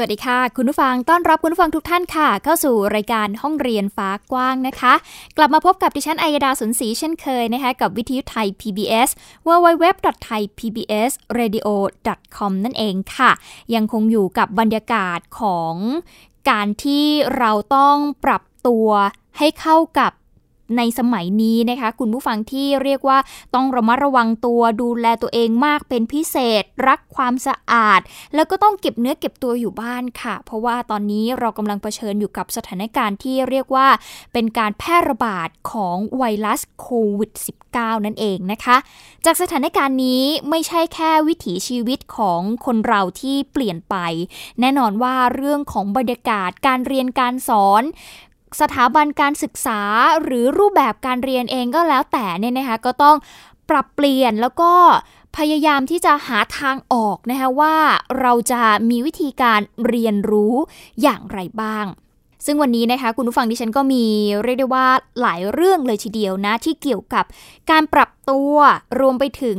สวัสดีค่ะคุณผู้ฟังต้อนรับคุณผู้ฟังทุกท่านค่ะเข้าสู่รายการห้องเรียนฟ้ากว้างนะคะกลับมาพบกับดิฉันอัยดาสนศรีเช่นเคยนะคะกับวิทยุไทย PBS www.thaipbsradio.com นั่นเองค่ะยังคงอยู่กับบรรยากาศของการที่เราต้องปรับตัวให้เข้ากับในสมัยนี้นะคะคุณผู้ฟังที่เรียกว่าต้องระมัดระวังตัวดูแลตัวเองมากเป็นพิเศษรักความสะอาดแล้วก็ต้องเก็บเนื้อเก็บตัวอยู่บ้านค่ะเพราะว่าตอนนี้เรากำลังเผชิญอยู่กับสถานการณ์ที่เรียกว่าเป็นการแพร่ระบาดของไวรัสโควิด -19 นั่นเองนะคะจากสถานการณ์นี้ไม่ใช่แค่วิถีชีวิตของคนเราที่เปลี่ยนไปแน่นอนว่าเรื่องของบรรยากาศการเรียนการสอนสถาบันการศึกษาหรือรูปแบบการเรียนเองก็แล้วแต่เนี่ยนะคะก็ต้องปรับเปลี่ยนแล้วก็พยายามที่จะหาทางออกนะคะว่าเราจะมีวิธีการเรียนรู้อย่างไรบ้างซึ่งวันนี้นะคะคุณผู้ฟังดิฉันก็มีเรียกได้ว่าหลายเรื่องเลยทีเดียวนะที่เกี่ยวกับการปรับตัวรวมไปถึง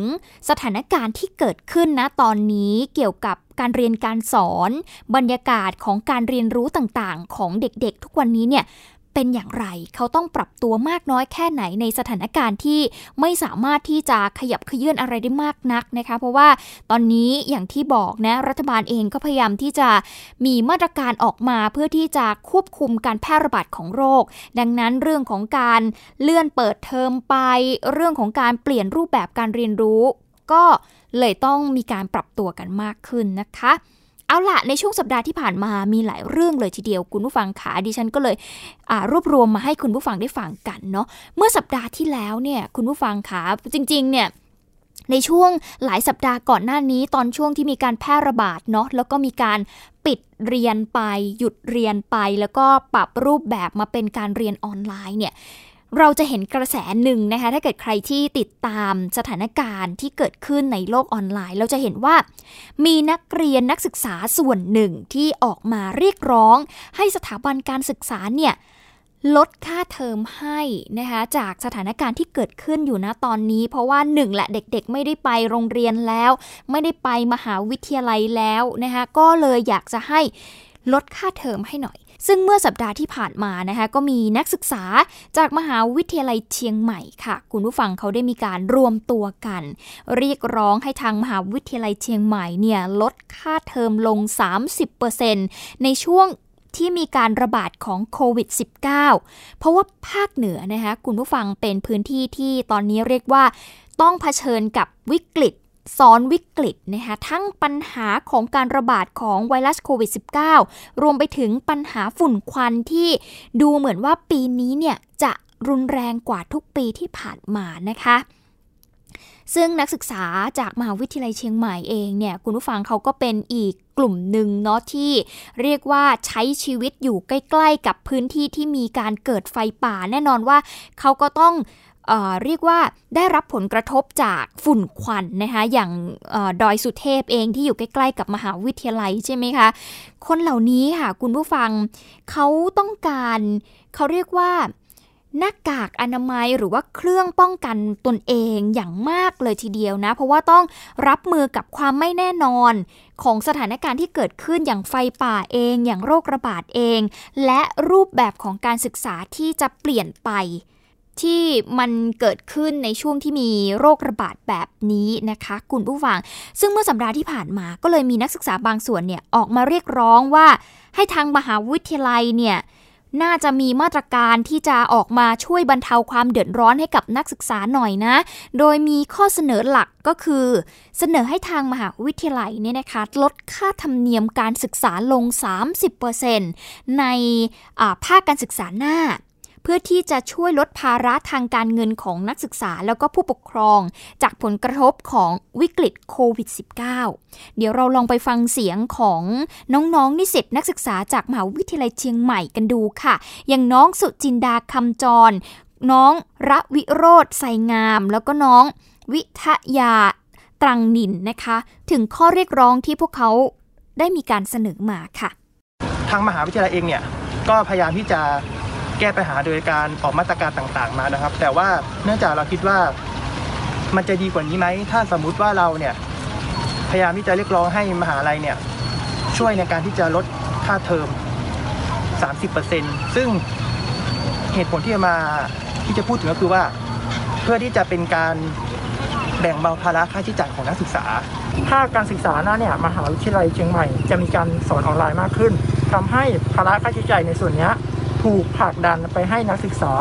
สถานการณ์ที่เกิดขึ้นนะตอนนี้เกี่ยวกับการเรียนการสอนบรรยากาศของการเรียนรู้ต่างๆของเด็กๆทุกวันนี้เนี่ยเป็นอย่างไรเขาต้องปรับตัวมากน้อยแค่ไหนในสถานการณ์ที่ไม่สามารถที่จะขยับเขยื้อนอะไรได้มากนักนะคะเพราะว่าตอนนี้อย่างที่บอกนะรัฐบาลเองก็พยายามที่จะมีมาตรการออกมาเพื่อที่จะควบคุมการแพร่ระบาดของโรคดังนั้นเรื่องของการเลื่อนเปิดเทอมไปเรื่องของการเปลี่ยนรูปแบบการเรียนรู้ก็เลยต้องมีการปรับตัวกันมากขึ้นนะคะเอาล่ะในช่วงสัปดาห์ที่ผ่านมามีหลายเรื่องเลยทีเดียวคุณผู้ฟังขาดิฉันก็เลยรวบรวมมาให้คุณผู้ฟังได้ฟังกันเนาะเมื่อสัปดาห์ที่แล้วเนี่ยคุณผู้ฟังขาจริงๆเนี่ยในช่วงหลายสัปดาห์ก่อนหน้านี้ตอนช่วงที่มีการแพร่ระบาดเนาะแล้วก็มีการปิดเรียนไปหยุดเรียนไปแล้วก็ปรับรูปแบบมาเป็นการเรียนออนไลน์เนี่ยเราจะเห็นกระแสหนึ่งนะคะถ้าเกิดใครที่ติดตามสถานการณ์ที่เกิดขึ้นในโลกออนไลน์เราจะเห็นว่ามีนักเรียนนักศึกษาส่วนหนึ่งที่ออกมาเรียกร้องให้สถาบันการศึกษาเนี่ยลดค่าเทอมให้นะคะจากสถานการณ์ที่เกิดขึ้นอยู่นะตอนนี้เพราะว่าหนึ่งแหละเด็กๆไม่ได้ไปโรงเรียนแล้วไม่ได้ไปมหาวิทยาลัยแล้วนะคะก็เลยอยากจะให้ลดค่าเทอมให้หน่อยซึ่งเมื่อสัปดาห์ที่ผ่านมานะคะก็มีนักศึกษาจากมหาวิทยาลัยเชียงใหม่ค่ะคุณผู้ฟังเขาได้มีการรวมตัวกันเรียกร้องให้ทางมหาวิทยาลัยเชียงใหม่เนี่ยลดค่าเทอมลง 30% ในช่วงที่มีการระบาดของโควิด -19 เพราะว่าภาคเหนือนะคะคุณผู้ฟังเป็นพื้นที่ที่ตอนนี้เรียกว่าต้องเผชิญกับวิกฤตซ้อนวิกฤตนะคะทั้งปัญหาของการระบาดของไวรัสโควิด -19 รวมไปถึงปัญหาฝุ่นควันที่ดูเหมือนว่าปีนี้เนี่ยจะรุนแรงกว่าทุกปีที่ผ่านมานะคะซึ่งนักศึกษาจากมหาวิทยาลัยเชียงใหม่เองเนี่ยคุณผู้ฟังเขาก็เป็นอีกกลุ่มหนึ่งเนาะที่เรียกว่าใช้ชีวิตอยู่ใกล้ๆกับพื้นที่ที่มีการเกิดไฟป่าแน่นอนว่าเขาก็ต้องเรียกว่าได้รับผลกระทบจากฝุ่นควันนะคะอย่างดอยสุเทพเองที่อยู่ใกล้ๆกับมหาวิทยาลัยใช่ไหมคะคนเหล่านี้ค่ะคุณผู้ฟังเขาต้องการเขาเรียกว่าหน้ากากอนามัยหรือว่าเครื่องป้องกันตนเองอย่างมากเลยทีเดียวนะเพราะว่าต้องรับมือกับความไม่แน่นอนของสถานการณ์ที่เกิดขึ้นอย่างไฟป่าเองอย่างโรคระบาดเองและรูปแบบของการศึกษาที่จะเปลี่ยนไปที่มันเกิดขึ้นในช่วงที่มีโรคระบาดแบบนี้นะคะคุณผู้ฟังซึ่งเมื่อสัปดาห์ที่ผ่านมาก็เลยมีนักศึกษาบางส่วนเนี่ยออกมาเรียกร้องว่าให้ทางมหาวิทยาลัยเนี่ยน่าจะมีมาตรการที่จะออกมาช่วยบรรเทาความเดือดร้อนให้กับนักศึกษาหน่อยนะโดยมีข้อเสนอหลักก็คือเสนอให้ทางมหาวิทยาลัยเนี่ยนะคะลดค่าธรรมเนียมการศึกษาลง 30% ในภาคการศึกษาหน้าเพื่อที่จะช่วยลดภาระทางการเงินของนักศึกษาแล้วก็ผู้ปกครองจากผลกระทบของวิกฤตโควิด -19 เดี๋ยวเราลองไปฟังเสียงของน้องๆนิสิตนักศึกษาจากมหาวิทยาลัยเชียงใหม่กันดูค่ะอย่างน้องสุจินดาคำจรน้องระวิโรจน์ไสงามแล้วก็น้อง วิทยาตรังนินนะคะถึงข้อเรียกร้องที่พวกเขาได้มีการเสนอมาค่ะทางมหาวิทยาลัยเองเนี่ยก็พยายามที่จะแก้ปัญหาโดยการออกมาตรการต่างๆมานะครับแต่ว่าเนื่องจากเราคิดว่ามันจะดีกว่านี้ไหมถ้าสมมุติว่าเราเนี่ยพยายามที่จะเรียกร้องให้มหาลัยเนี่ยช่วยในการที่จะลดค่าเทอม 30% ซึ่งเหตุผลที่มาที่จะพูดถึงก็คือว่าเพื่อที่จะเป็นการแบ่งเบาภาระค่าใช้จ่ายของนักศึกษาถ้าการศึกษาหน้าเนี่ยมหาวิทยาลัยเชียงใหม่จะมีการสอนออนไลน์มากขึ้นทำให้ภาระค่าใช้จ่ายในส่วนนี้ถูกผลักดันไปให้นักศึกษา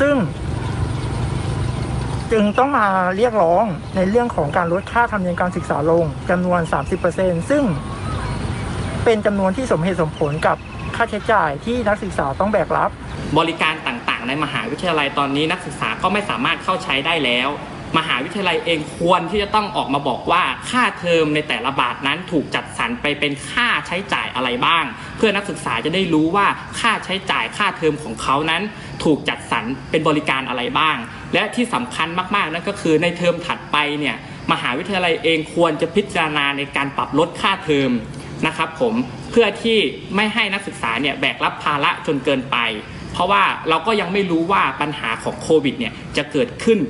ซึ่งจึงต้องมาเรียกร้องในเรื่องของการลดค่าธรรมเนียมการศึกษาลงจำนวน 30% ซึ่งเป็นจำนวนที่สมเหตุสมผลกับค่าใช้จ่ายที่นักศึกษาต้องแบกรับบริการต่างๆในมหาวิทยาลัยตอนนี้นักศึกษาก็ไม่สามารถเข้าใช้ได้แล้วมหาวิทยาลัยเองควรที่จะต้องออกมาบอกว่าค่าเทอมในแต่ละบาทนั้นถูกจัดสรรไปเป็นค่าใช้จ่ายอะไรบ้างเพื่อนักศึกษาจะได้รู้ว่าค่าใช้จ่ายค่าเทอมของเขานั้นถูกจัดสรรเป็นบริการอะไรบ้างและที่สำคัญมากๆนั่นก็คือในเทอมถัดไปเนี่ยมหาวิทยาลัยเองควรจะพิจารณาในการปรับลดค่าเทอมนะครับผมเพื่อที่ไม่ให้นักศึกษาเนี่ยแบกรับภาระจนเกินไปเพราะว่าเราก็ยังไม่รู้ว่าปัญหาของโควิดเนี่ยจะเกิดขึ้น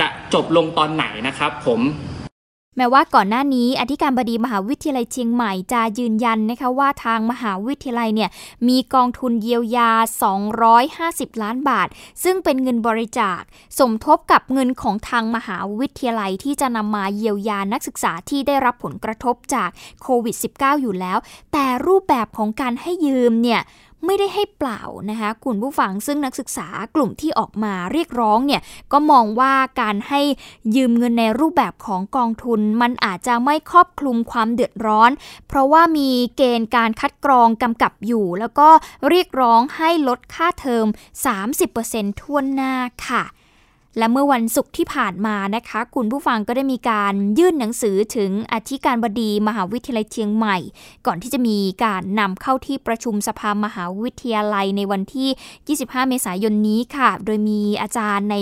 จะจบลงตอนไหนนะครับผมแม้ว่าก่อนหน้านี้อธิการบดีมหาวิทยาลัยเชียงใหม่จะยืนยันนะคะว่าทางมหาวิทยาลัยเนี่ยมีกองทุนเยียวยา250ล้านบาทซึ่งเป็นเงินบริจาคสมทบกับเงินของทางมหาวิทยาลัยที่จะนำมาเยียวยานักศึกษาที่ได้รับผลกระทบจากโควิด -19 อยู่แล้วแต่รูปแบบของการให้ยืมเนี่ยไม่ได้ให้เปล่านะคะคุณผู้ฟังซึ่งนักศึกษากลุ่มที่ออกมาเรียกร้องเนี่ยก็มองว่าการให้ยืมเงินในรูปแบบของกองทุนมันอาจจะไม่ครอบคลุมความเดือดร้อนเพราะว่ามีเกณฑ์การคัดกรองกำกับอยู่แล้วก็เรียกร้องให้ลดค่าเทอม 30% ทั่วหน้าค่ะและเมื่อวันศุกร์ที่ผ่านมานะคะคุณผู้ฟังก็ได้มีการยื่นหนังสือถึงอธิการบดีมหาวิทยาลัยเชียงใหม่ก่อนที่จะมีการนำเข้าที่ประชุมสภามหาวิทยาลัยในวันที่25เมษายนนี้ค่ะโดยมีอาจารย์ใน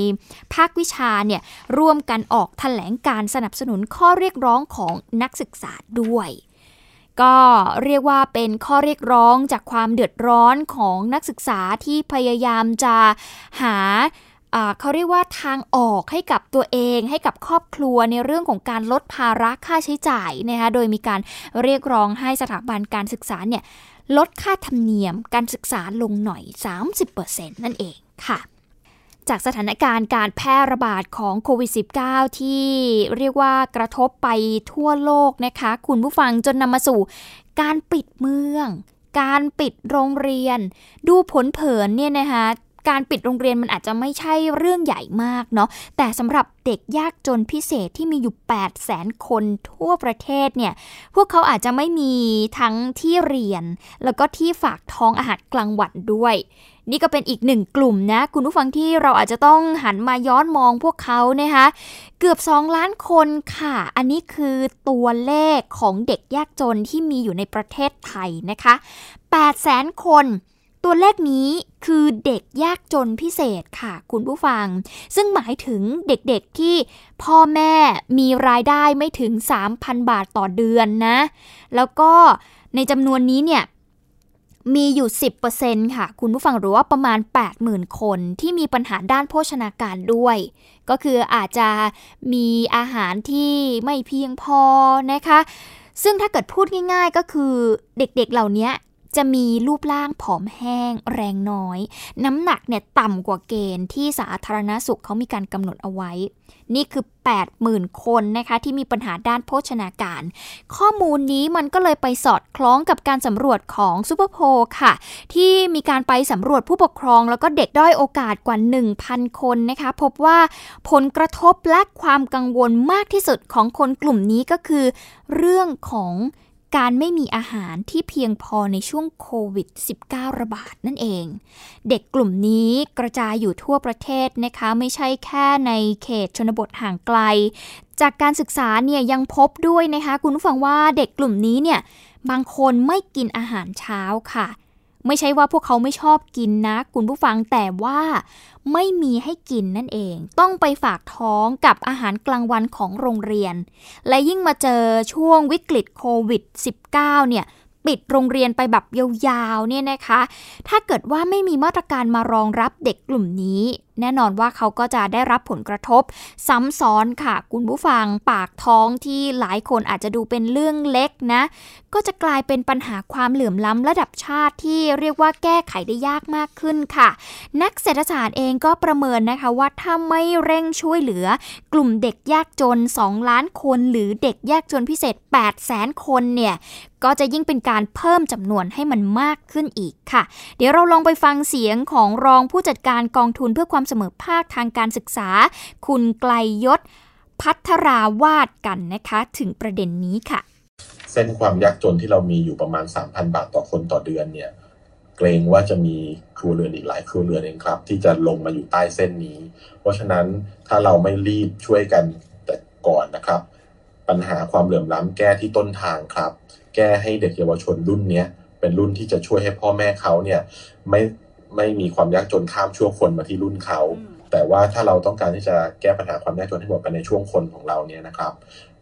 ภาควิชาเนี่ยร่วมกันออกแถลงการสนับสนุนข้อเรียกร้องของนักศึกษาด้วยก็เรียกว่าเป็นข้อเรียกร้องจากความเดือดร้อนของนักศึกษาที่พยายามจะหาเขาเรียกว่าทางออกให้กับตัวเองให้กับครอบครัวในเรื่องของการลดภาระค่าใช้จ่ายนะคะโดยมีการเรียกร้องให้สถาบันการศึกษาเนี่ยลดค่าธรรมเนียมการศึกษาลงหน่อย 30% นั่นเองค่ะจากสถานการณ์การแพร่ระบาดของโควิด -19 ที่เรียกว่ากระทบไปทั่วโลกนะคะคุณผู้ฟังจนนำมาสู่การปิดเมืองการปิดโรงเรียนดูผลเผินเนี่ยนะคะการปิดโรงเรียนมันอาจจะไม่ใช่เรื่องใหญ่มากเนาะแต่สำหรับเด็กยากจนพิเศษที่มีอยู่ 800,000 คนทั่วประเทศเนี่ยพวกเขาอาจจะไม่มีทั้งที่เรียนแล้วก็ที่ฝากท้องอาหารกลางวันด้วยนี่ก็เป็นอีกหนึ่งกลุ่มนะคุณผู้ฟังที่เราอาจจะต้องหันมาย้อนมองพวกเขานะคะเกือบ2ล้านคนค่ะอันนี้คือตัวเลขของเด็กยากจนที่มีอยู่ในประเทศไทยนะคะ 800,000 คนตัวเลขนี้คือเด็กยากจนพิเศษค่ะคุณผู้ฟังซึ่งหมายถึงเด็กๆที่พ่อแม่มีรายได้ไม่ถึง 3,000 บาทต่อเดือนนะแล้วก็ในจำนวนนี้เนี่ยมีอยู่ 10% ค่ะคุณผู้ฟังหรือว่าประมาณ 80,000 คนที่มีปัญหาด้านโภชนาการด้วยก็คืออาจจะมีอาหารที่ไม่เพียงพอนะคะซึ่งถ้าเกิดพูดง่ายๆก็คือเด็กๆเหล่านี้จะมีรูปร่างผอมแห้งแรงน้อยน้ำหนักเนี่ยต่ำกว่าเกณฑ์ที่สาธารณสุขเขามีการกำหนดเอาไว้นี่คือ 80,000 คนนะคะที่มีปัญหาด้านโภชนาการข้อมูลนี้มันก็เลยไปสอดคล้องกับการสำรวจของซูเปอร์โพลค่ะที่มีการไปสำรวจผู้ปกครองแล้วก็เด็กด้อยโอกาสกว่า 1,000 คนนะคะพบว่าผลกระทบและความกังวลมากที่สุดของคนกลุ่มนี้ก็คือเรื่องของการไม่มีอาหารที่เพียงพอในช่วงโควิด -19 ระบาดนั่นเองเด็กกลุ่มนี้กระจายอยู่ทั่วประเทศนะคะไม่ใช่แค่ในเขตชนบทห่างไกลจากการศึกษาเนี่ยยังพบด้วยนะคะคุณผู้ฟังว่าเด็กกลุ่มนี้เนี่ยบางคนไม่กินอาหารเช้าค่ะ ไม่ใช่ว่าพวกเขาไม่ชอบกินนะคุณผู้ฟังแต่ว่าไม่มีให้กินนั่นเองต้องไปฝากท้องกับอาหารกลางวันของโรงเรียนและยิ่งมาเจอช่วงวิกฤตโควิด -19 เนี่ยปิดโรงเรียนไปแบบยาวๆเนี่ยนะคะถ้าเกิดว่าไม่มีมาตรการมารองรับเด็กกลุ่มนี้แน่นอนว่าเขาก็จะได้รับผลกระทบซ้ำซ้อนค่ะคุณผู้ฟังปากท้องที่หลายคนอาจจะดูเป็นเรื่องเล็กนะก็จะกลายเป็นปัญหาความเหลื่อมล้ำระดับชาติที่เรียกว่าแก้ไขได้ยากมากขึ้นค่ะนักเศรษฐศาสตร์เองก็ประเมินนะคะว่าถ้าไม่เร่งช่วยเหลือกลุ่มเด็กยากจน2ล้านคนหรือเด็กยากจนพิเศษ8แสนคนเนี่ยก็จะยิ่งเป็นการเพิ่มจำนวนให้มันมากขึ้นอีกค่ะเดี๋ยวเราลองไปฟังเสียงของรองผู้จัดการกองทุนเพื่อความเสมอภาคทางการศึกษาคุณไกลยศพัทราวาดกันนะคะถึงประเด็นนี้ค่ะเส้นความยากจนที่เรามีอยู่ประมาณ 3,000 บาทต่อคนต่อเดือนเนี่ยเกรงว่าจะมีครัวเรือนอีกหลายครัวเรือนเองครับที่จะลงมาอยู่ใต้เส้นนี้เพราะฉะนั้นถ้าเราไม่รีบช่วยกันแต่ก่อนนะครับปัญหาความเหลื่อมล้ำแก้ที่ต้นทางครับแก้ให้เด็กเยาวชนรุ่นนี้เป็นรุ่นที่จะช่วยให้พ่อแม่เขาเนี่ยไม่มีความยากจนข้ามชั่วคนมาที่รุ่นเขาแต่ว่าถ้าเราต้องการที่จะแก้ปัญหาความยากจนให้หมดไปในช่วงคนของเราเนี่ยนะครับ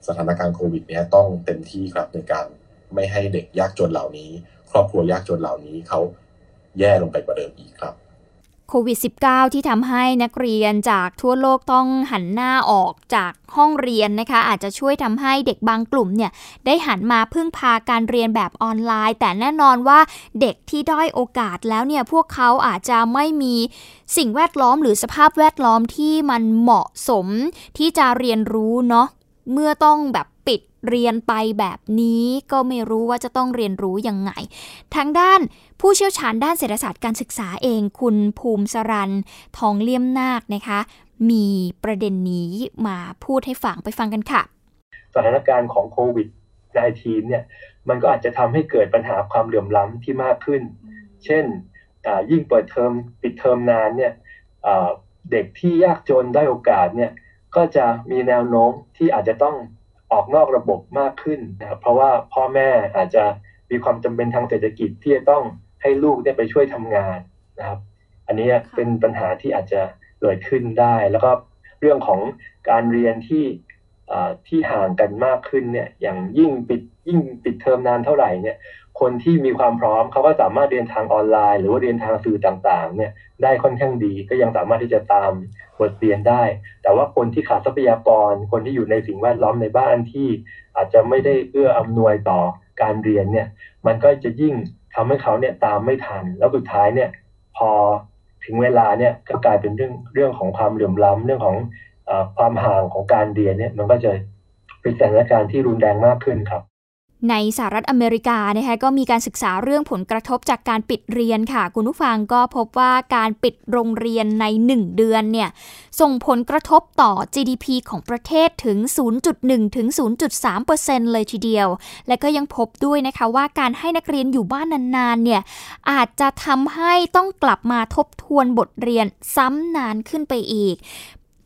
สถานการณ์โควิดเนี่ยต้องเต็มที่ครับในการไม่ให้เด็กยากจนเหล่านี้ครอบครัวยากจนเหล่านี้เขาแย่ลงไปกว่าเดิมอีกครับโควิด -19 ที่ทำให้นักเรียนจากทั่วโลกต้องหันหน้าออกจากห้องเรียนนะคะอาจจะช่วยทำให้เด็กบางกลุ่มเนี่ยได้หันมาพึ่งพาการเรียนแบบออนไลน์แต่แน่นอนว่าเด็กที่ด้อยโอกาสแล้วเนี่ยพวกเขาอาจจะไม่มีสิ่งแวดล้อมหรือสภาพแวดล้อมที่มันเหมาะสมที่จะเรียนรู้เนาะเมื่อต้องแบบปิดเรียนไปแบบนี้ก็ไม่รู้ว่าจะต้องเรียนรู้ยังไงทางด้านผู้เชี่ยวชาญด้านเศรษฐศาสตร์การศึกษาเองคุณภูมิสรัญทองเลี่ยมนาคนะคะมีประเด็นนี้มาพูดให้ฟังไปฟังกันค่ะสถานการณ์ของโควิด -19 เนี่ยมันก็อาจจะทำให้เกิดปัญหาความเหลื่อมล้ำที่มากขึ้นเช่นยิ่งเปิดเทอมปิดเทอมนานเนี่ยเด็กที่ยากจนได้โอกาสเนี่ยก็จะมีแนวโน้มที่อาจจะต้องออกนอกระบบมากขึ้นนะครับเพราะว่าพ่อแม่อาจจะมีความจำเป็นทางเศรษฐกิจที่จะต้องให้ลูกได้ไปช่วยทำงานนะครับอันนี้เป็นปัญหาที่อาจจะเกิดขึ้นได้แล้วก็เรื่องของการเรียนที่ห่างกันมากขึ้นเนี่ยอย่างยิ่งปิดเทอมนานเท่าไหร่เนี่ยคนที่มีความพร้อมเขาก็สามารถเรียนทางออนไลน์หรือว่าเรียนทางสื่อต่างๆเนี่ยได้ค่อนข้างดีก็ยังสามารถที่จะตามบทเรียนได้แต่ว่าคนที่ขาดทรัพยากรคนที่อยู่ในสิ่งแวดล้อมในบ้านที่อาจจะไม่ได้เอื้ออำนวยต่อการเรียนเนี่ยมันก็จะยิ่งทำให้เขาเนี่ยตามไม่ทันแล้วสุดท้ายเนี่ยพอถึงเวลาเนี่ยก็กลายเป็นเรื่องของความเหลื่อมล้ำเรื่องของความห่างของการเรียนเนี่ยมันก็จะเป็นสถานการณ์ที่รุนแรงมากขึ้นครับในสหรัฐอเมริกานะคะก็มีการศึกษาเรื่องผลกระทบจากการปิดเรียนค่ะคุณผู้ฟังก็พบว่าการปิดโรงเรียนใน1เดือนเนี่ยส่งผลกระทบต่อ GDP ของประเทศถึง 0.1 ถึง 0.3% เลยทีเดียวและก็ยังพบด้วยนะคะว่าการให้นักเรียนอยู่บ้านนานๆเนี่ยอาจจะทำให้ต้องกลับมาทบทวนบทเรียนซ้ำนานขึ้นไปอีก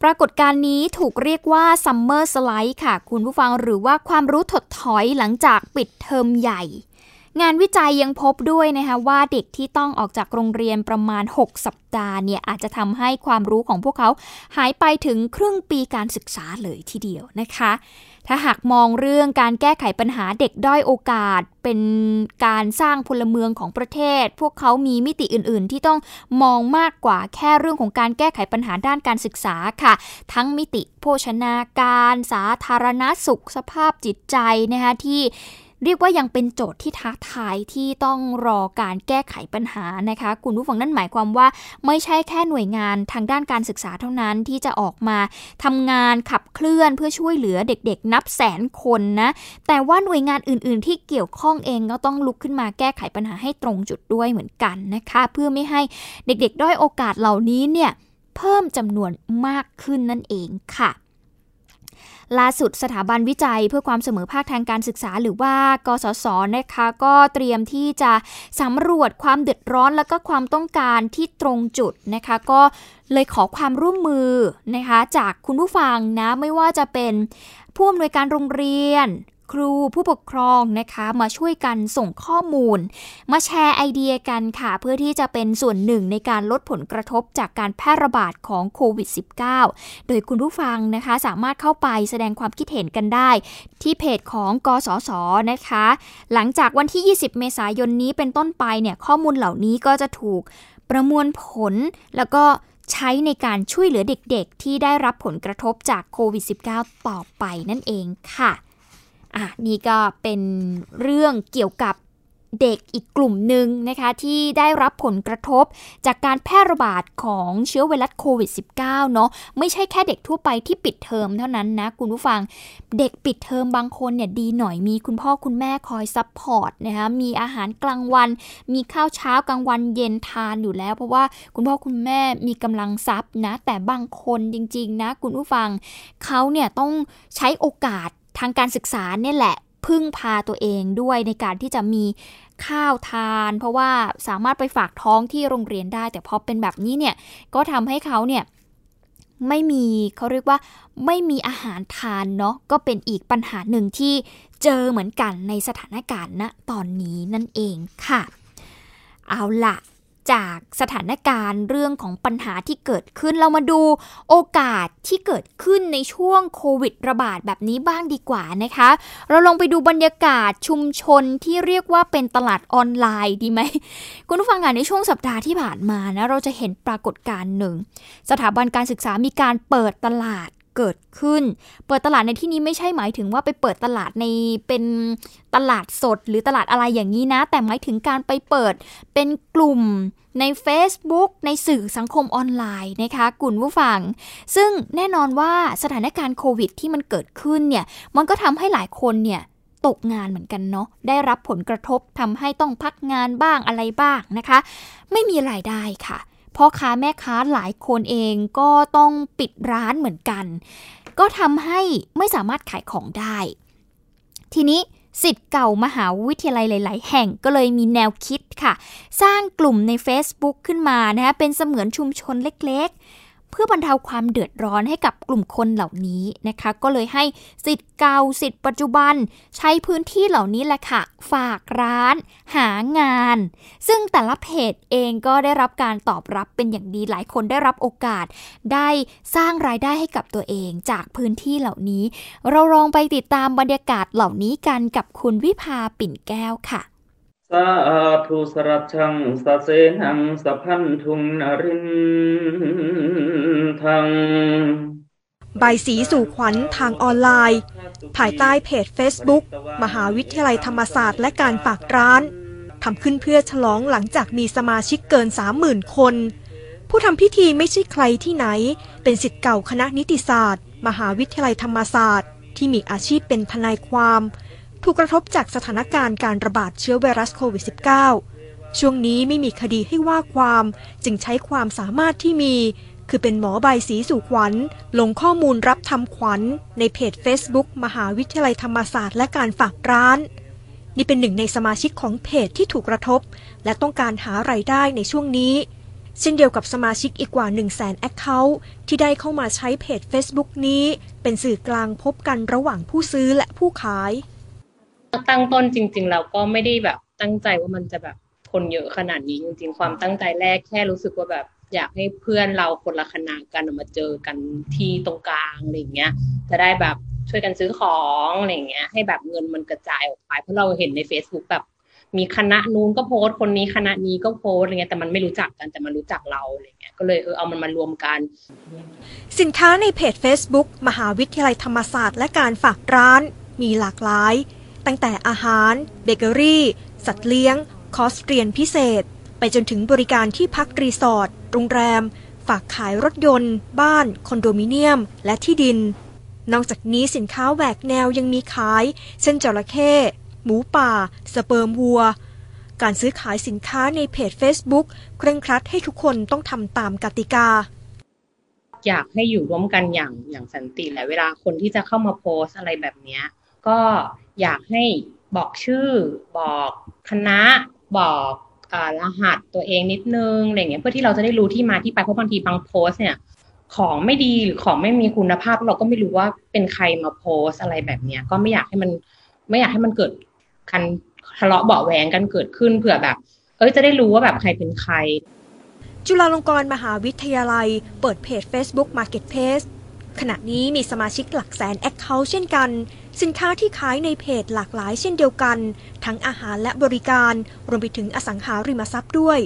ปรากฏการณ์นี้ถูกเรียกว่าซัมเมอร์สไลด์ค่ะคุณผู้ฟังหรือว่าความรู้ถดถอยหลังจากปิดเทอมใหญ่งานวิจัยยังพบด้วยนะคะว่าเด็กที่ต้องออกจากโรงเรียนประมาณ6สัปดาห์เนี่ยอาจจะทำให้ความรู้ของพวกเขาหายไปถึงครึ่งปีการศึกษาเลยทีเดียวนะคะถ้าหากมองเรื่องการแก้ไขปัญหาเด็กด้อยโอกาสเป็นการสร้างพลเมืองของประเทศพวกเขามีมิติอื่นๆที่ต้องมองมากกว่าแค่เรื่องของการแก้ไขปัญหาด้านการศึกษาค่ะทั้งมิติโภชนาการสาธารณสุขสภาพจิตใจนะคะที่เรียกว่ายังเป็นโจทย์ที่ท้าทายที่ต้องรอการแก้ไขปัญหานะคะคุณผู้ฟังนั่นหมายความว่าไม่ใช่แค่หน่วยงานทางด้านการศึกษาเท่านั้นที่จะออกมาทำงานขับเคลื่อนเพื่อช่วยเหลือเด็กๆนับแสนคนนะแต่ว่าหน่วยงานอื่นๆที่เกี่ยวข้องเองก็ต้องลุกขึ้นมาแก้ไขปัญหาให้ตรงจุดด้วยเหมือนกันนะคะเพื่อไม่ให้เด็กๆด้อยโอกาสเหล่านี้เนี่ยเพิ่มจำนวนมากขึ้นนั่นเองค่ะล่าสุดสถาบันวิจัยเพื่อความเสมอภาคทางการศึกษาหรือว่ากสศนะคะก็เตรียมที่จะสำรวจความเดือดร้อนและก็ความต้องการที่ตรงจุดนะคะก็เลยขอความร่วมมือนะคะจากคุณผู้ฟังนะไม่ว่าจะเป็นผู้อำนวยการโรงเรียน ครูผู้ปกครองนะคะมาช่วยกันส่งข้อมูลมาแชร์ไอเดียกันค่ะเพื่อที่จะเป็นส่วนหนึ่งในการลดผลกระทบจากการแพร่ระบาดของโควิด -19 โดยคุณผู้ฟังนะคะสามารถเข้าไปแสดงความคิดเห็นกันได้ที่เพจของกสศนะคะหลังจากวันที่20เมษายนนี้เป็นต้นไปเนี่ยข้อมูลเหล่านี้ก็จะถูกประมวลผลแล้วก็ใช้ในการช่วยเหลือเด็กๆที่ได้รับผลกระทบจากโควิด -19 ต่อไปนั่นเองค่ะนี่ก็เป็นเรื่องเกี่ยวกับเด็กอีกกลุ่มหนึ่งนะคะที่ได้รับผลกระทบจากการแพร่ระบาดของเชื้อไวรัสโควิด -19 เนาะไม่ใช่แค่เด็กทั่วไปที่ปิดเทอมเท่านั้นนะคุณผู้ฟังเด็กปิดเทอมบางคนเนี่ยดีหน่อยมีคุณพ่อคุณแม่คอยซัพพอร์ตนะคะมีอาหารกลางวันมีข้าวเช้ากลางวันเย็นทานอยู่แล้วเพราะว่าคุณพ่อคุณแม่มีกำลังทรัพย์นะแต่บางคนจริงๆนะคุณผู้ฟังเขาเนี่ยต้องใช้โอกาสทางการศึกษาเนี่ยแหละพึ่งพาตัวเองด้วยในการที่จะมีข้าวทานเพราะว่าสามารถไปฝากท้องที่โรงเรียนได้แต่พอเป็นแบบนี้เนี่ยก็ทำให้เขาเนี่ยไม่มีเขาเรียกว่าไม่มีอาหารทานเนาะก็เป็นอีกปัญหาหนึ่งที่เจอเหมือนกันในสถานการณ์ณตอนนี้นั่นเองค่ะเอาล่ะจากสถานการณ์เรื่องของปัญหาที่เกิดขึ้นเรามาดูโอกาสที่เกิดขึ้นในช่วงโควิดระบาดแบบนี้บ้างดีกว่านะคะเราลองไปดูบรรยากาศชุมชนที่เรียกว่าเป็นตลาดออนไลน์ดีไหมคุณผู้ฟังในช่วงสัปดาห์ที่ผ่านมานะเราจะเห็นปรากฏการณ์หนึ่งสถาบันการศึกษามีการเปิดตลาดเกิดขึ้นเปิดตลาดในที่นี้ไม่ใช่หมายถึงว่าไปเปิดตลาดในเป็นตลาดสดหรือตลาดอะไรอย่างนี้นะแต่หมายถึงการไปเปิดเป็นกลุ่มใน Facebook ในสื่อสังคมออนไลน์นะคะคุณผู้ฟังซึ่งแน่นอนว่าสถานการณ์โควิดที่มันเกิดขึ้นเนี่ยมันก็ทำให้หลายคนเนี่ยตกงานเหมือนกันเนาะได้รับผลกระทบทำให้ต้องพักงานบ้างอะไรบ้างนะคะไม่มีรายได้ค่ะพ่อค้าแม่ค้าหลายคนเองก็ต้องปิดร้านเหมือนกันก็ทำให้ไม่สามารถขายของได้ทีนี้ศิษย์เก่ามหาวิทยาลัยหลายๆแห่งก็เลยมีแนวคิดค่ะสร้างกลุ่มใน Facebook ขึ้นมานะคะเป็นเสมือนชุมชนเล็กๆเพื่อบรรเทาความเดือดร้อนให้กับกลุ่มคนเหล่านี้นะคะก็เลยให้ศิษย์เก่าศิษย์ปัจจุบันใช้พื้นที่เหล่านี้แหละค่ะฝากร้านหางานซึ่งแต่ละเพจเองก็ได้รับการตอบรับเป็นอย่างดีหลายคนได้รับโอกาสได้สร้างรายได้ให้กับตัวเองจากพื้นที่เหล่านี้เราลองไปติดตามบรรยากาศเหล่านี้กันกับคุณวิภาปิ่นแก้วค่ะสาธุสรัจฉังสะเสหังสะพันธุนรินทังใบสีสู่ขวัญทางออนไลน์ภายใต้เพจ Facebook มหาวิทยาลัยธรรมศาสตร์และการฝากร้านทำขึ้นเพื่อฉลองหลังจากมีสมาชิกเกิน 30,000 คนผู้ทำพิธีไม่ใช่ใครที่ไหนเป็นศิษย์เก่าคณะนิติศาสตร์มหาวิทยาลัยธรรมศาสตร์ที่มีอาชีพเป็นทนายความถูกกระทบจากสถานการณ์การระบาดเชื้อไวรัสโควิด -19 ช่วงนี้ไม่มีคดีให้ว่าความจึงใช้ความสามารถที่มีคือเป็นหมอใบสีสู่ขวัญลงข้อมูลรับทำขวัญในเพจ Facebook มหาวิทยาลัยธรรมศาสตร์และการฝากร้านนี่เป็นหนึ่งในสมาชิกของเพจที่ถูกกระทบและต้องการหารายได้ในช่วงนี้เช่นเดียวกับสมาชิกอีกกว่า 100,000 แอคเคาท์ที่ได้เข้ามาใช้เพจ Facebook นี้เป็นสื่อกลางพบกันระหว่างผู้ซื้อและผู้ขายตั้งต้นจริงๆเราก็ไม่ได้แบบตั้งใจว่ามันจะแบบคนเยอะขนาดนี้จริงๆความตั้งใจแรกแค่รู้สึกว่าแบบอยากให้เพื่อนเราคนละคณะกันมาเจอกันที่ตรงกลางอะไรอย่างเงี้ยจะได้แบบช่วยกันซื้อของอะไรอย่างเงี้ยให้แบบเงินมันกระจายออกไปเพราะเราเห็นใน Facebook แบบมีคณะนู้นก็โพสต์คนนี้คณะนี้ก็โพสต์อะไรเงี้ยแต่มันไม่รู้จักกันแต่มันรู้จักเราอะไรเงี้ยก็เลยเอามันมารวมกันสินค้าในเพจ Facebook มหาวิทยาลัยธรรมศาสตร์และการฝากร้านมีหลากหลายตั้งแต่อาหารเบเกอรี่สัตว์เลี้ยงคอร์สเรียนพิเศษไปจนถึงบริการที่พักรีสอร์ทโรงแรมฝากขายรถยนต์บ้านคอนโดมิเนียมและที่ดินนอกจากนี้สินค้าแหวกแนวยังมีขายเช่นจระเข้หมูป่าสเปิร์มวัวการซื้อขายสินค้าในเพจ Facebook เคร่งครัดให้ทุกคนต้องทำตามกติกาอยากให้อยู่ร่วมกันอย่างสันติและเวลาคนที่จะเข้ามาโพสอะไรแบบนี้ก็อยากให้บอกชื่อบอกคณะบอกรหัสตัวเองนิดนึงอะไรเงี้ยเพื่อที่เราจะได้รู้ที่มาที่ไปเพราะบางทีบางโพสเนี่ยของไม่ดีหรือของไม่มีคุณภาพเราก็ไม่รู้ว่าเป็นใครมาโพสอะไรแบบเนี้ยก็ไม่อยากให้มัน ไม่อยากให้มันเกิดการทะเลาะเบาะแว้งกันเกิดขึ้นเผื่อแบบจะได้รู้ว่าแบบใครเป็นใครจุฬาลงกรณ์มหาวิทยาลัยเปิดเพจ Facebook Marketplace ขณะนี้มีสมาชิกหลักแสน Account เช่นกันสินค้าที่ขายในเพจหลากหลายเช่นเดียวกันทั้งอาหารและบริการรวมไปถึงอสังหาริมทรัพย์ด้วย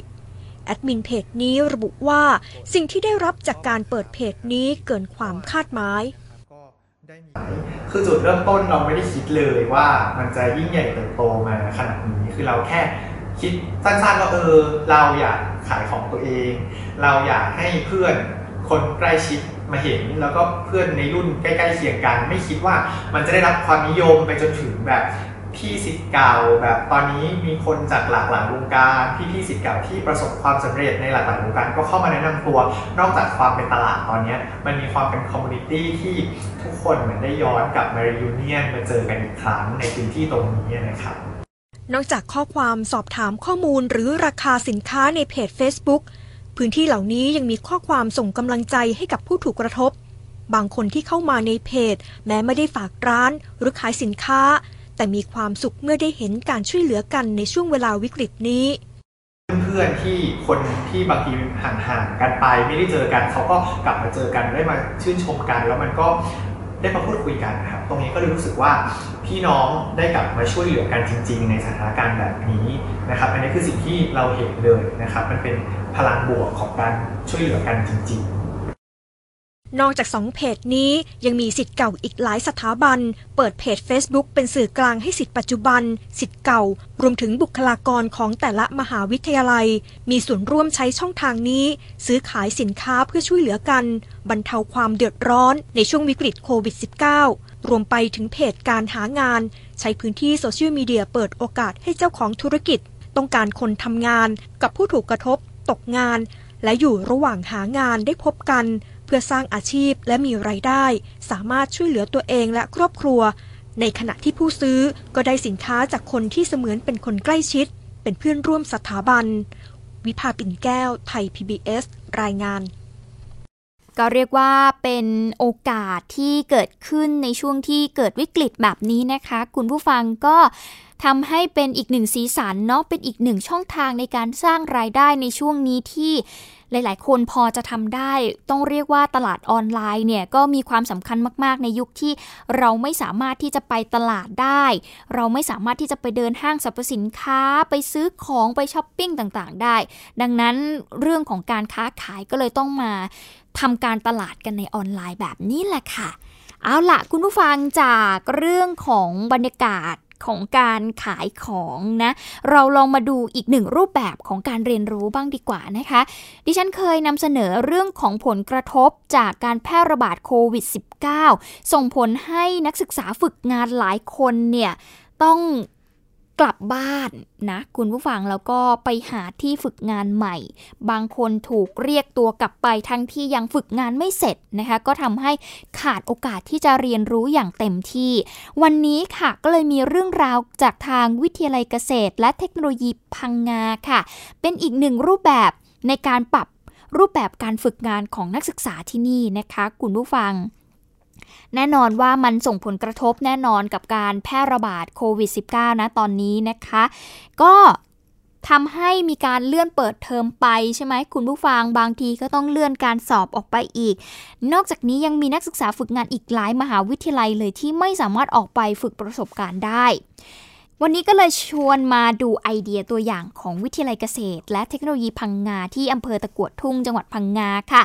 แอดมินเพจนี้ระบุว่าสิ่งที่ได้รับจากการเปิดเพจนี้เกินความคาดหมายคือจุดเริ่มต้นเราไม่ได้คิดเลยว่ามันจะยิ่งใหญ่เติบโตมาขนาดนี้คือเราแค่คิดสั้นๆว่าเราอยากขายของตัวเองเราอยากให้เพื่อนคนใกล้ชิดมาเห็นแล้วก็เพื่อนในรุ่นใกล้ๆเคียงกันไม่คิดว่ามันจะได้รับความนิยมไปจนถึงแบบพี่ศิษย์เก่าแบบตอนนี้มีคนจากหลากหลายวงการพี่ศิษย์เก่าที่ประสบความสำเร็จในหลากหลายวงการก็เข้ามาแนะนำตัวนอกจากความเป็นตลาดตอนนี้มันมีความเป็นคอมมูนิตี้ที่ทุกคนเหมือนได้ย้อนกลับมารียูเนียนมาเจอกันอีกครั้งในพื้นที่ตรงนี้นะครับนอกจากข้อความสอบถามข้อมูลหรือราคาสินค้าในเพจ Facebook พื้นที่เหล่านี้ยังมีข้อความส่งกำลังใจให้กับผู้ถูกกระทบบางคนที่เข้ามาในเพจแม้ไม่ได้ฝากร้านหรือขายสินค้าแต่มีความสุขเมื่อได้เห็นการช่วยเหลือกันในช่วงเวลาวิกฤตนี้เพื่อนๆที่คนที่บางทีห่างๆกันไปไม่ได้เจอกันเขาก็กลับมาเจอกันได้มาชื่นชมกันแล้วมันก็ได้มาพูดคุยกันนะครับตรงนี้ก็เลยรู้สึกว่าพี่น้องได้กลับมาช่วยเหลือกันจริงๆในสถานการณ์แบบนี้นะครับอันนี้คือสิ่งที่เราเห็นเลยนะครับมันเป็นพลังบวกของการช่วยเหลือกันจริงๆนอกจาก2เพจนี้ยังมีศิษย์เก่าอีกหลายสถาบันเปิดเพจ Facebook เป็นสื่อกลางให้ศิษย์ปัจจุบันศิษย์เก่ารวมถึงบุคลากรของแต่ละมหาวิทยาลัยมีส่วนร่วมใช้ช่องทางนี้ซื้อขายสินค้าเพื่อช่วยเหลือกันบรรเทาความเดือดร้อนในช่วงวิกฤตโควิด -19 รวมไปถึงเพจการหางานใช้พื้นที่โซเชียลมีเดียเปิดโอกาสให้เจ้าของธุรกิจต้องการคนทำงานกับผู้ถูกกระทบตกงานและอยู่ระหว่างหางานได้พบกันเพื่อสร้างอาชีพและมีรายได้สามารถช่วยเหลือตัวเองและครอบครัวในขณะที่ผู้ซื้อก็ได้สินค้าจากคนที่เสมือนเป็นคนใกล้ชิดเป็นเพื่อนร่วมสถาบันวิภาปิ่นแก้วไทย PBS รายงานก็เรียกว่าเป็นโอกาสที่เกิดขึ้นในช่วงที่เกิดวิกฤตแบบนี้นะคะคุณผู้ฟังก็ทำให้เป็นอีกหนึ่งสีสันเนาะเป็นอีกหนึ่งช่องทางในการสร้างรายได้ในช่วงนี้ที่หลายๆคนพอจะทำได้ต้องเรียกว่าตลาดออนไลน์เนี่ยก็มีความสำคัญมากๆในยุคที่เราไม่สามารถที่จะไปตลาดได้เราไม่สามารถที่จะไปเดินห้างสรรพสินค้าไปซื้อของไปช้อปปิ้งต่างๆได้ดังนั้นเรื่องของการค้าขายก็เลยต้องมาทำการตลาดกันในออนไลน์แบบนี้แหละค่ะเอาล่ะคุณผู้ฟังจากเรื่องของบรรยากาศของการขายของนะเราลองมาดูอีกหนึ่งรูปแบบของการเรียนรู้บ้างดีกว่านะคะดิฉันเคยนำเสนอเรื่องของผลกระทบจากการแพร่ระบาดโควิด -19 ส่งผลให้นักศึกษาฝึกงานหลายคนเนี่ยต้องกลับบ้านนะคุณผู้ฟังแล้วก็ไปหาที่ฝึกงานใหม่บางคนถูกเรียกตัวกลับไปทั้งที่ยังฝึกงานไม่เสร็จนะคะก็ทำให้ขาดโอกาสที่จะเรียนรู้อย่างเต็มที่วันนี้ค่ะก็เลยมีเรื่องราวจากทางวิทยาลัยเกษตรและเทคโนโลยีพังงาค่ะเป็นอีกหนึ่งรูปแบบในการปรับรูปแบบการฝึกงานของนักศึกษาที่นี่นะคะคุณผู้ฟังแน่นอนว่ามันส่งผลกระทบแน่นอนกับการแพร่ระบาดโควิด -19 นะตอนนี้นะคะก็ทำให้มีการเลื่อนเปิดเทอมไปใช่ไหมคุณผู้ฟังบางทีก็ต้องเลื่อนการสอบออกไปอีกนอกจากนี้ยังมีนักศึกษาฝึกงานอีกหลายมหาวิทยาลัยเลยที่ไม่สามารถออกไปฝึกประสบการณ์ได้วันนี้ก็เลยชวนมาดูไอเดียตัวอย่างของวิทยาลัยเกษตรและเทคโนโลยีพังงาที่อำเภอตะกั่วทุ่งจังหวัดพังงาค่ะ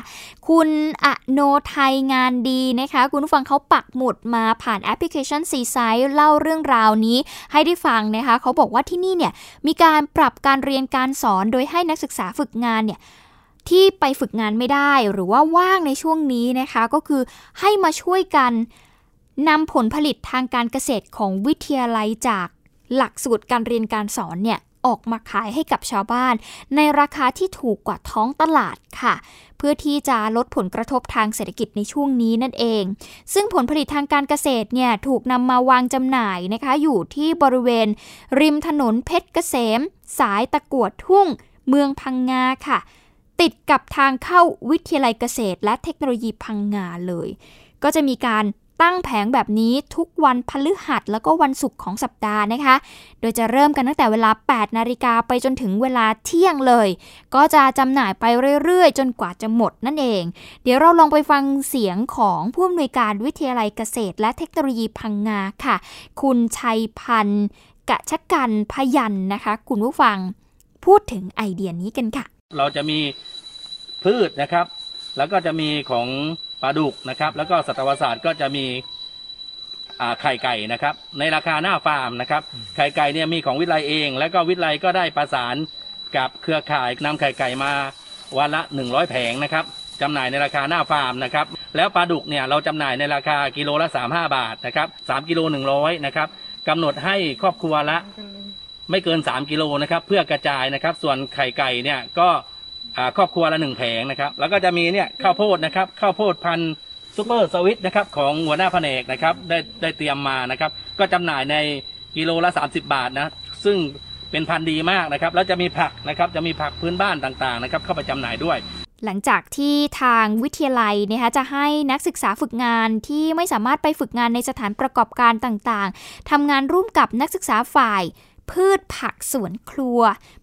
คุณอโนไทยงานดีนะคะคุณผู้ฟังเขาปักหมุดมาผ่านแอปพลิเคชันซีไซส์เล่าเรื่องราวนี้ให้ได้ฟังนะคะเขาบอกว่าที่นี่เนี่ยมีการปรับการเรียนการสอนโดยให้นักศึกษาฝึกงานเนี่ยที่ไปฝึกงานไม่ได้หรือว่าว่างในช่วงนี้นะคะก็คือให้มาช่วยกันนำผลผลิตทางการเกษตรของวิทยาลัยจากหลักสูตรการเรียนการสอนเนี่ยออกมาขายให้กับชาวบ้านในราคาที่ถูกกว่าท้องตลาดค่ะเพื่อที่จะลดผลกระทบทางเศรษฐกิจในช่วงนี้นั่นเองซึ่งผลผลิตทางการเกษตรเนี่ยถูกนำมาวางจำหน่ายนะคะอยู่ที่บริเวณริมถนนเพชรเกษมสายตะกั่วทุ่งเมืองพังงาค่ะติดกับทางเข้าวิทยาลัยเกษตรและเทคโนโลยีพังงาเลยก็จะมีการ ตั้งแผงแบบนี้ทุกวันพฤหัสแล้วก็วันศุกร์ของสัปดาห์นะคะโดยจะเริ่มกันตั้งแต่เวลา 8 นาฬิกาไปจนถึงเวลาเที่ยงเลยก็จะจำหน่ายไปเรื่อยๆจนกว่าจะหมดนั่นเองเดี๋ยวเราลองไปฟังเสียงของผู้อำนวยการวิทยาลัยเกษตรและเทคโนโลยีพังงาค่ะคุณชัยพันธ์กะชกันพยัญชนะนะคะคุณผู้ฟังพูดถึงไอเดียนี้กันค่ะเราจะมีพืชนะครับแล้วก็จะมีของปลาดุกนะครับแล้วก็สัตวศาสตร์ก็จะมีไข่ไก่นะครับในราคาหน้าฟาร์มนะครับไข่ไก่เนี่ยมีของวิทยาลัยเองแล้วก็วิทยาลัยก็ได้ประสานกับเครือข่ายนำไข่ไก่มาวันละ100แผงนะครับจำหน่ายในราคาหน้าฟาร์มนะครับแล้วปลาดุกเนี่ยเราจำหน่ายในราคากิโลละ35บาทนะครับ3กิโล100นะครับกำหนดให้ครอบครัวละไม่เกิน3กิโลนะครับเพื่อกระจายนะครับส่วนไข่ไก่เนี่ยก็ครอบครัวละ1แผงนะครับแล้วก็จะมีเนี่ยข้าวโพดนะครับข้าวโพดพันธุ์ซูเปอร์สวิตนะครับของหัวหน้าแผนกนะครับได้เตรียมมานะครับก็จำหน่ายในกิโลละ30บาทนะซึ่งเป็นพันธุ์ดีมากนะครับแล้วจะมีผักนะครับจะมีผักพื้นบ้านต่างๆนะครับเข้าไปจำหน่ายด้วยหลังจากที่ทางวิทยาลัยนะคะจะให้นักศึกษาฝึกงานที่ไม่สามารถไปฝึกงานในสถานประกอบการต่างๆทำงานร่วมกับนักศึกษาฝ่ายพืชผักสวนครัว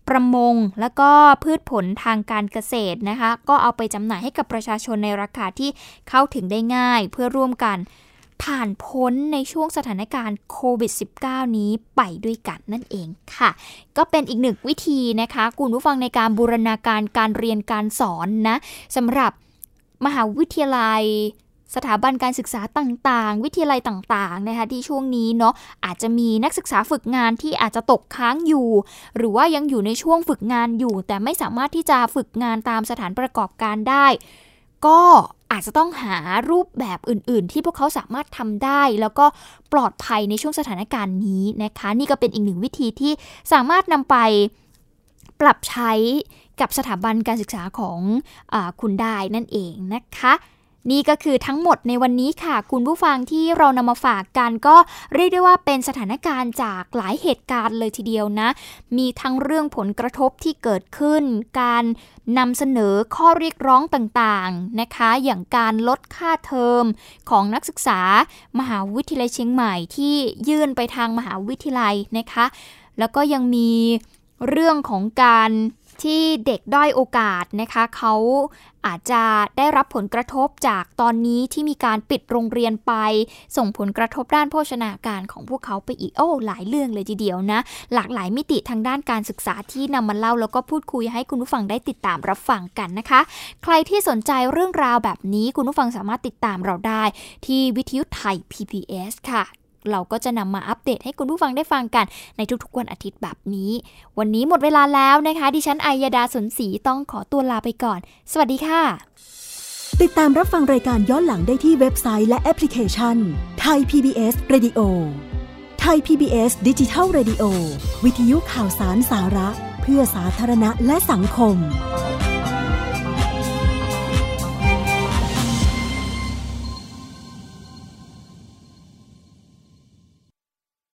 ประมงแล้วก็พืชผลทางการเกษตรนะคะก็เอาไปจำหน่ายให้กับประชาชนในราคาที่เข้าถึงได้ง่ายเพื่อร่วมกันผ่านพ้นในช่วงสถานการณ์โควิด -19 นี้ไปด้วยกันนั่นเองค่ะก็เป็นอีกหนึ่งวิธีนะคะคุณผู้ฟังในการบูรณาการการเรียนการสอนนะสำหรับมหาวิทยาลัยสถาบันการศึกษาต่างๆวิทยาลัยต่างๆนะคะที่ช่วงนี้เนาะอาจจะมีนักศึกษาฝึกงานที่อาจจะตกค้างอยู่หรือว่ายังอยู่ในช่วงฝึกงานอยู่แต่ไม่สามารถที่จะฝึกงานตามสถานประกอบการได้ก็อาจจะต้องหารูปแบบอื่นๆที่พวกเขาสามารถทำได้แล้วก็ปลอดภัยในช่วงสถานการณ์นี้นะคะนี่ก็เป็นอีกหนึ่งวิธีที่สามารถนำไปปรับใช้กับสถาบันการศึกษาของคุณได้นั่นเองนะคะนี่ก็คือทั้งหมดในวันนี้ค่ะคุณผู้ฟังที่เรานำมาฝากกันก็เรียกได้ว่าเป็นสถานการณ์จากหลายเหตุการณ์เลยทีเดียวนะมีทั้งเรื่องผลกระทบที่เกิดขึ้นการนำเสนอข้อเรียกร้องต่างๆนะคะอย่างการลดค่าเทอมของนักศึกษามหาวิทยาลัยเชียงใหม่ที่ยื่นไปทางมหาวิทยาลัยนะคะแล้วก็ยังมีเรื่องของการที่เด็กด้อยโอกาสนะคะเขาอาจจะได้รับผลกระทบจากตอนนี้ที่มีการปิดโรงเรียนไปส่งผลกระทบด้านโภชนาการของพวกเขาไปอีกหลายเรื่องเลยทีเดียวนะหลากหลายมิติทางด้านการศึกษาที่นำมาเล่าแล้วก็พูดคุยให้คุณผู้ฟังได้ติดตามรับฟังกันนะคะใครที่สนใจเรื่องราวแบบนี้คุณผู้ฟังสามารถติดตามเราได้ที่วิทยุไทย PBS ค่ะเราก็จะนำมาอัปเดตให้คุณผู้ฟังได้ฟังกันในทุกๆวันอาทิตย์แบบนี้วันนี้หมดเวลาแล้วนะคะดิฉันอัยยดาสนศรีต้องขอตัวลาไปก่อนสวัสดีค่ะติดตามรับฟังรายการย้อนหลังได้ที่เว็บไซต์และแอปพลิเคชัน Thai PBS Radio Thai PBS Digital Radio วิทยุข่าวสารสาระเพื่อสาธารณะและสังคม